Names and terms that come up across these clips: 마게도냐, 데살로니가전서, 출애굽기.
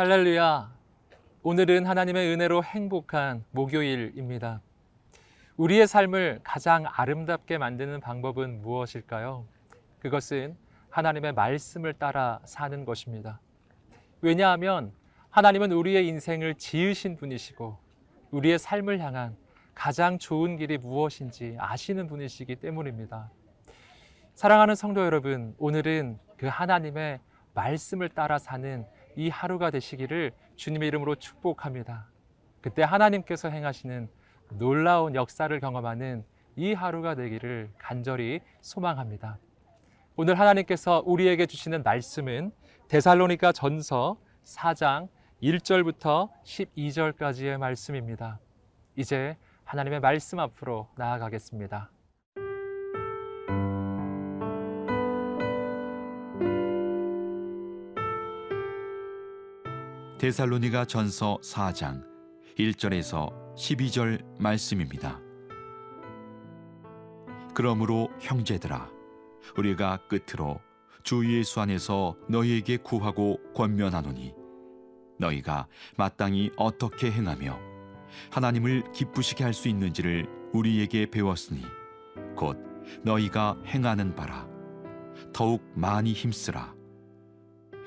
할렐루야! 오늘은 하나님의 은혜로 행복한 목요일입니다. 우리의 삶을 가장 아름답게 만드는 방법은 무엇일까요? 그것은 하나님의 말씀을 따라 사는 것입니다. 왜냐하면 하나님은 우리의 인생을 지으신 분이시고 우리의 삶을 향한 가장 좋은 길이 무엇인지 아시는 분이시기 때문입니다. 사랑하는 성도 여러분, 오늘은 그 하나님의 말씀을 따라 사는 이 하루가 되시기를 주님의 이름으로 축복합니다. 그때 하나님께서 행하시는 놀라운 역사를 경험하는 이 하루가 되기를 간절히 소망합니다. 오늘 하나님께서 우리에게 주시는 말씀은 데살로니가전서 4장 1절부터 12절까지의 말씀입니다. 이제 하나님의 말씀 앞으로 나아가겠습니다. 데살로니가전서 4장 1절에서 12절 말씀입니다. 그러므로 형제들아, 우리가 끝으로 주 예수 안에서 너희에게 구하고 권면하노니 너희가 마땅히 어떻게 행하며 하나님을 기쁘시게 할 수 있는지를 우리에게 배웠으니 곧 너희가 행하는 바라. 더욱 많이 힘쓰라.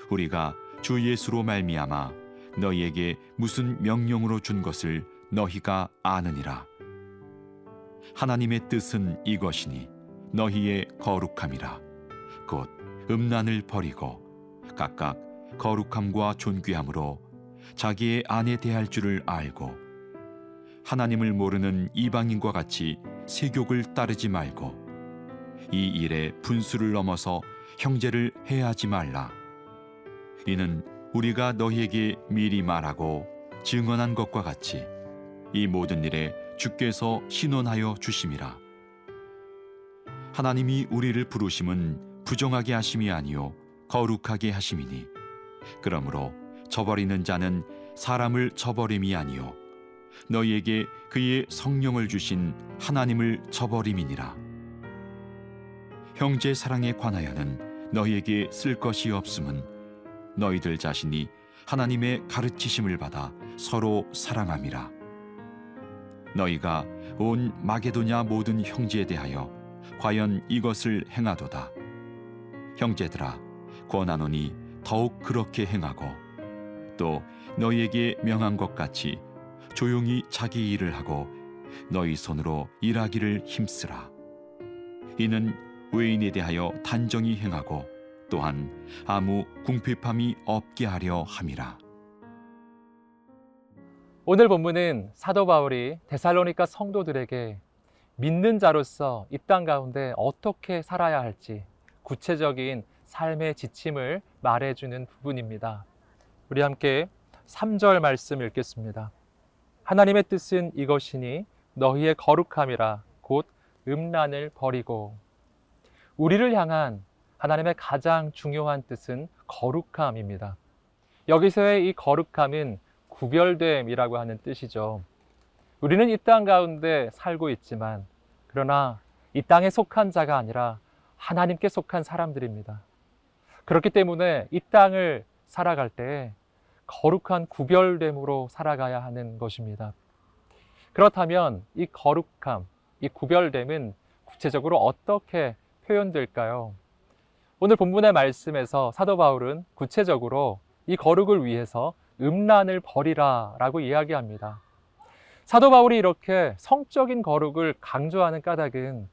우리가 주 예수로 말미암아 너희에게 무슨 명령으로 준 것을 너희가 아느니라. 하나님의 뜻은 이것이니 너희의 거룩함이라. 곧 음란을 버리고 각각 거룩함과 존귀함으로 자기의 아내 대할 줄을 알고 하나님을 모르는 이방인과 같이 세욕을 따르지 말고 이 일에 분수를 넘어서 형제를 해하지 말라. 이는 우리가 너희에게 미리 말하고 증언한 것과 같이 이 모든 일에 주께서 신원하여 주심이라. 하나님이 우리를 부르심은 부정하게 하심이 아니요 거룩하게 하심이니 그러므로 저버리는 자는 사람을 저버림이 아니요 너희에게 그의 성령을 주신 하나님을 저버림이니라. 형제 사랑에 관하여는 너희에게 쓸 것이 없음은 너희들 자신이 하나님의 가르치심을 받아 서로 사랑함이라. 너희가 온 마게도냐 모든 형제에 대하여 과연 이것을 행하도다. 형제들아, 권하노니 더욱 그렇게 행하고 또 너희에게 명한 것 같이 조용히 자기 일을 하고 너희 손으로 일하기를 힘쓰라. 이는 외인에 대하여 단정히 행하고 또한 아무 궁핍함이 없게 하려 함이라. 오늘 본문은 사도 바울이 데살로니가 성도들에게 믿는 자로서 이 땅 가운데 어떻게 살아야 할지 구체적인 삶의 지침을 말해주는 부분입니다. 우리 함께 3절 말씀 읽겠습니다. 하나님의 뜻은 이것이니 너희의 거룩함이라. 곧 음란을 버리고. 우리를 향한 하나님의 가장 중요한 뜻은 거룩함입니다. 여기서의 이 거룩함은 구별됨이라고 하는 뜻이죠. 우리는 이 땅 가운데 살고 있지만 그러나 이 땅에 속한 자가 아니라 하나님께 속한 사람들입니다. 그렇기 때문에 이 땅을 살아갈 때 거룩한 구별됨으로 살아가야 하는 것입니다. 그렇다면 이 거룩함, 이 구별됨은 구체적으로 어떻게 표현될까요? 오늘 본문의 말씀에서 사도 바울은 구체적으로 이 거룩을 위해서 음란을 버리라 라고 이야기합니다. 사도 바울이 이렇게 성적인 거룩을 강조하는 까닭은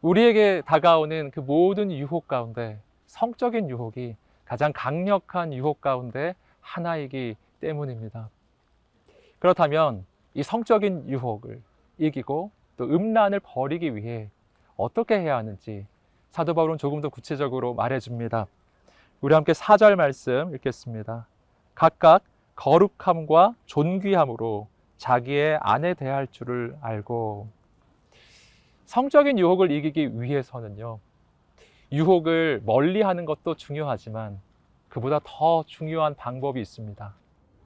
우리에게 다가오는 그 모든 유혹 가운데 성적인 유혹이 가장 강력한 유혹 가운데 하나이기 때문입니다. 그렇다면 이 성적인 유혹을 이기고 또 음란을 버리기 위해 어떻게 해야 하는지 사도 바울은 조금 더 구체적으로 말해줍니다. 우리 함께 4절 말씀 읽겠습니다. 각각 거룩함과 존귀함으로 자기의 아내 대할 줄을 알고. 성적인 유혹을 이기기 위해서는요, 유혹을 멀리하는 것도 중요하지만 그보다 더 중요한 방법이 있습니다.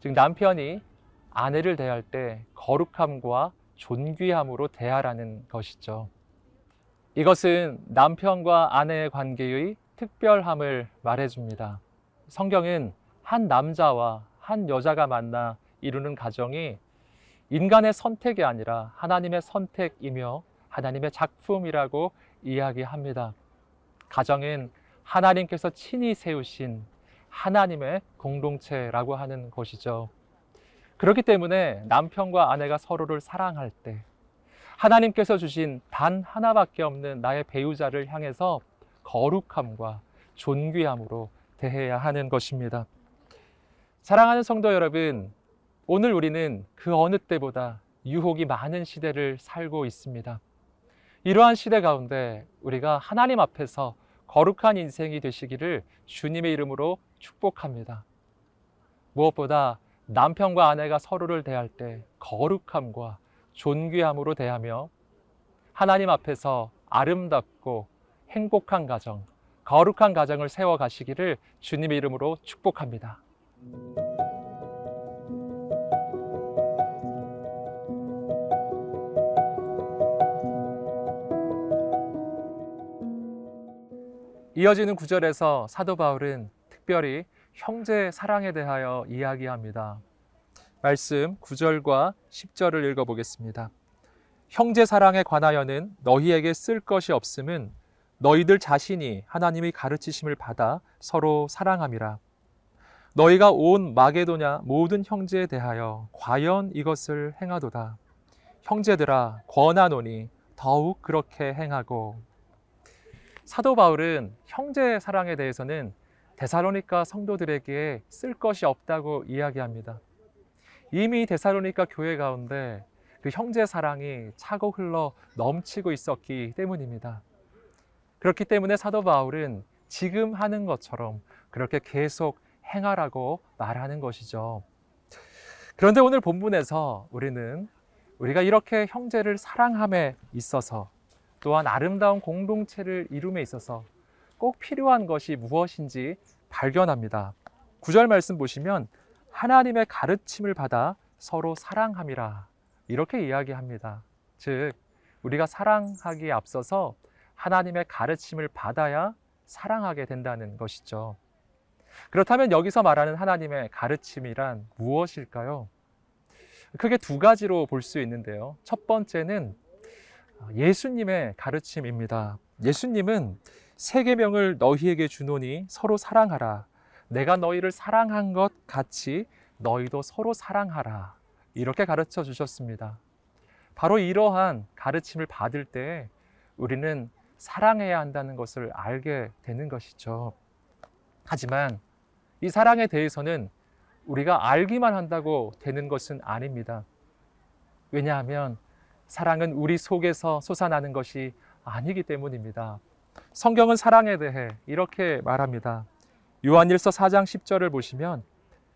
즉 남편이 아내를 대할 때 거룩함과 존귀함으로 대하라는 것이죠. 이것은 남편과 아내의 관계의 특별함을 말해줍니다. 성경은 한 남자와 한 여자가 만나 이루는 가정이 인간의 선택이 아니라 하나님의 선택이며 하나님의 작품이라고 이야기합니다. 가정은 하나님께서 친히 세우신 하나님의 공동체라고 하는 것이죠. 그렇기 때문에 남편과 아내가 서로를 사랑할 때 하나님께서 주신 단 하나밖에 없는 나의 배우자를 향해서 거룩함과 존귀함으로 대해야 하는 것입니다. 사랑하는 성도 여러분, 오늘 우리는 그 어느 때보다 유혹이 많은 시대를 살고 있습니다. 이러한 시대 가운데 우리가 하나님 앞에서 거룩한 인생이 되시기를 주님의 이름으로 축복합니다. 무엇보다 남편과 아내가 서로를 대할 때 거룩함과 존귀함으로 대하며 하나님 앞에서 아름답고 행복한 가정, 거룩한 가정을 세워가시기를 주님의 이름으로 축복합니다. 이어지는 구절에서 사도 바울은 특별히 형제의 사랑에 대하여 이야기합니다. 말씀 9절과 10절을 읽어보겠습니다. 형제 사랑에 관하여는 너희에게 쓸 것이 없음은 너희들 자신이 하나님이 가르치심을 받아 서로 사랑함이라. 너희가 온 마게도냐 모든 형제에 대하여 과연 이것을 행하도다. 형제들아 권하노니 더욱 그렇게 행하고. 사도 바울은 형제의 사랑에 대해서는 데살로니가 성도들에게 쓸 것이 없다고 이야기합니다. 이미 데살로니가 교회 가운데 그 형제 사랑이 차고 흘러 넘치고 있었기 때문입니다. 그렇기 때문에 사도 바울은 지금 하는 것처럼 그렇게 계속 행하라고 말하는 것이죠. 그런데 오늘 본문에서 우리가 이렇게 형제를 사랑함에 있어서 또한 아름다운 공동체를 이룸에 있어서 꼭 필요한 것이 무엇인지 발견합니다. 9절 말씀 보시면 하나님의 가르침을 받아 서로 사랑함이라 이렇게 이야기합니다. 즉 우리가 사랑하기에 앞서서 하나님의 가르침을 받아야 사랑하게 된다는 것이죠. 그렇다면 여기서 말하는 하나님의 가르침이란 무엇일까요? 크게 두 가지로 볼 수 있는데요. 첫 번째는 예수님의 가르침입니다. 예수님은 세계명을 너희에게 주노니 서로 사랑하라. 내가 너희를 사랑한 것 같이 너희도 서로 사랑하라. 이렇게 가르쳐 주셨습니다. 바로 이러한 가르침을 받을 때 우리는 사랑해야 한다는 것을 알게 되는 것이죠. 하지만 이 사랑에 대해서는 우리가 알기만 한다고 되는 것은 아닙니다. 왜냐하면 사랑은 우리 속에서 솟아나는 것이 아니기 때문입니다. 성경은 사랑에 대해 이렇게 말합니다. 요한1서 4장 10절을 보시면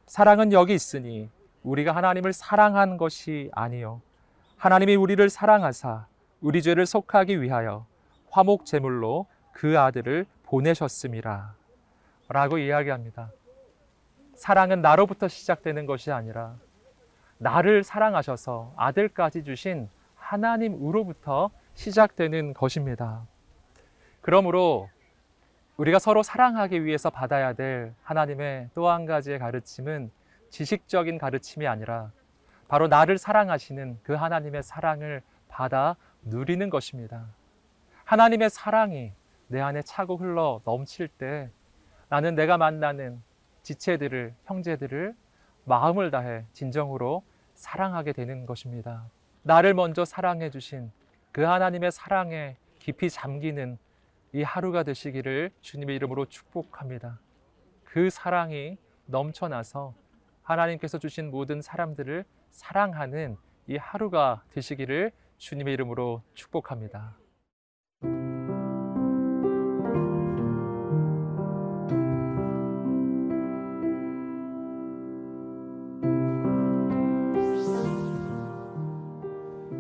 사랑은 여기 있으니 우리가 하나님을 사랑한 것이 아니요 하나님이 우리를 사랑하사 우리 죄를 속하기 위하여 화목 제물로 그 아들을 보내셨음이라 라고 이야기합니다. 사랑은 나로부터 시작되는 것이 아니라 나를 사랑하셔서 아들까지 주신 하나님으로부터 시작되는 것입니다. 그러므로 우리가 서로 사랑하기 위해서 받아야 될 하나님의 또 한 가지의 가르침은 지식적인 가르침이 아니라 바로 나를 사랑하시는 그 하나님의 사랑을 받아 누리는 것입니다. 하나님의 사랑이 내 안에 차고 흘러 넘칠 때 나는 내가 만나는 지체들을, 형제들을 마음을 다해 진정으로 사랑하게 되는 것입니다. 나를 먼저 사랑해 주신 그 하나님의 사랑에 깊이 잠기는 이 하루가 되시기를 주님의 이름으로 축복합니다. 그 사랑이 넘쳐나서 하나님께서 주신 모든 사람들을 사랑하는 이 하루가 되시기를 주님의 이름으로 축복합니다.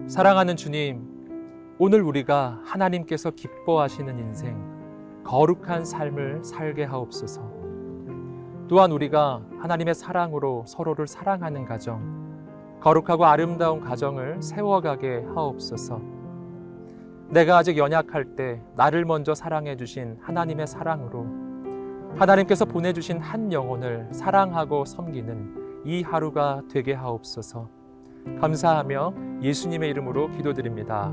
사랑하는 주님, 오늘 우리가 하나님께서 기뻐하시는 인생, 거룩한 삶을 살게 하옵소서. 또한 우리가 하나님의 사랑으로 서로를 사랑하는 가정, 거룩하고 아름다운 가정을 세워가게 하옵소서. 내가 아직 연약할 때 나를 먼저 사랑해 주신 하나님의 사랑으로 하나님께서 보내주신 한 영혼을 사랑하고 섬기는 이 하루가 되게 하옵소서. 감사하며 예수님의 이름으로 기도드립니다.